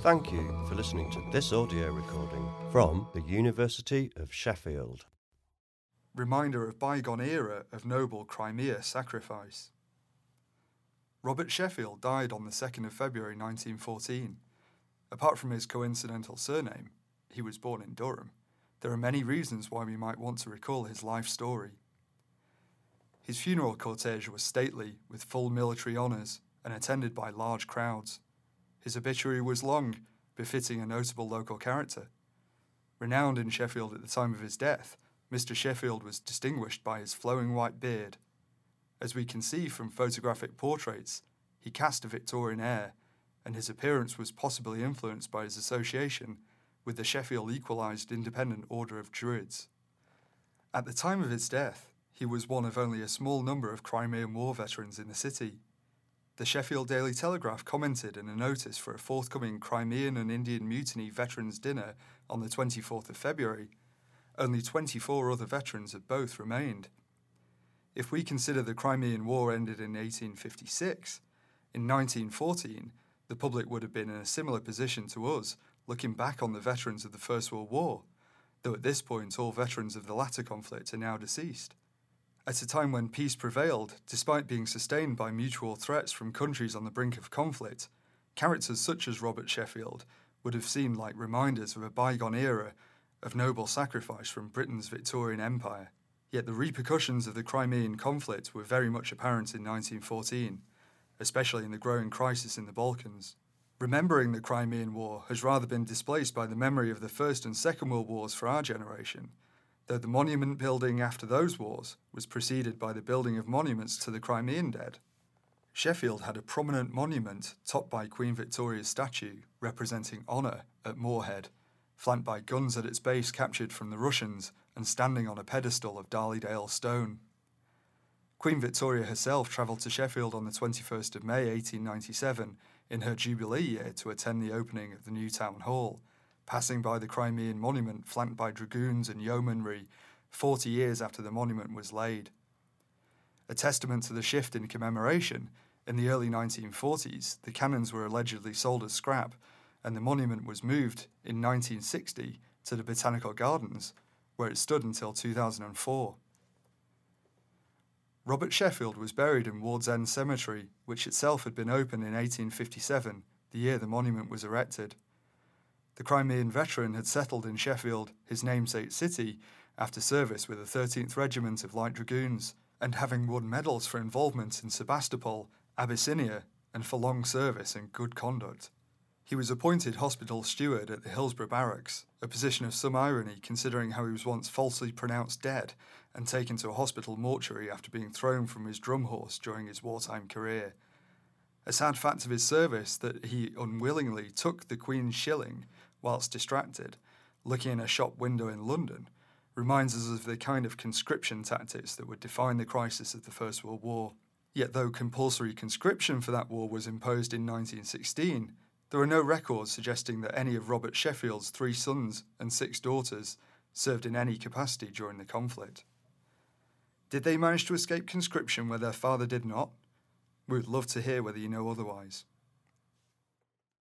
Thank you for listening to this audio recording from the University of Sheffield. Reminder of bygone era of noble Crimea sacrifice. Robert Sheffield died on the 2nd of February 1914. Apart from his coincidental surname, he was born in Durham. There are many reasons why we might want to recall his life story. His funeral cortege was stately, with full military honours, and attended by large crowds. His obituary was long, befitting a notable local character. Renowned in Sheffield at the time of his death, Mr. Sheffield was distinguished by his flowing white beard. As we can see from photographic portraits, he cast a Victorian air, and his appearance was possibly influenced by his association with the Sheffield Equalized Independent Order of Druids. At the time of his death, he was one of only a small number of Crimean War veterans in the city. The Sheffield Daily Telegraph commented in a notice for a forthcoming Crimean and Indian Mutiny Veterans Dinner on the 24th of February. Only 24 other veterans of both remained. If we consider the Crimean War ended in 1856, in 1914, the public would have been in a similar position to us, looking back on the veterans of the First World War, though at this point all veterans of the latter conflict are now deceased. At a time when peace prevailed, despite being sustained by mutual threats from countries on the brink of conflict, characters such as Robert Sheffield would have seemed like reminders of a bygone era of noble sacrifice from Britain's Victorian Empire. Yet the repercussions of the Crimean conflict were very much apparent in 1914, especially in the growing crisis in the Balkans. Remembering the Crimean War has rather been displaced by the memory of the First and Second World Wars for our generation, though the monument building after those wars was preceded by the building of monuments to the Crimean dead. Sheffield had a prominent monument topped by Queen Victoria's statue representing honour at Moorhead, flanked by guns at its base captured from the Russians and standing on a pedestal of Darley Dale stone. Queen Victoria herself travelled to Sheffield on the 21st of May 1897 in her Jubilee year to attend the opening of the new town hall, passing by the Crimean monument flanked by dragoons and yeomanry 40 years after the monument was laid. A testament to the shift in commemoration, in the early 1940s, the cannons were allegedly sold as scrap, and the monument was moved in 1960 to the Botanical Gardens, where it stood until 2004. Robert Sheffield was buried in Ward's End Cemetery, which itself had been opened in 1857, the year the monument was erected. The Crimean veteran had settled in Sheffield, his namesake city, after service with the 13th Regiment of Light Dragoons, and having won medals for involvement in Sebastopol, Abyssinia, and for long service and good conduct. He was appointed hospital steward at the Hillsborough Barracks, a position of some irony considering how he was once falsely pronounced dead and taken to a hospital mortuary after being thrown from his drum horse during his wartime career. A sad fact of his service that he unwillingly took the Queen's shilling whilst distracted, looking in a shop window in London, reminds us of the kind of conscription tactics that would define the crisis of the First World War. Yet though compulsory conscription for that war was imposed in 1916, there are no records suggesting that any of Robert Sheffield's 3 sons and 6 daughters served in any capacity during the conflict. Did they manage to escape conscription where their father did not? We would love to hear whether you know otherwise.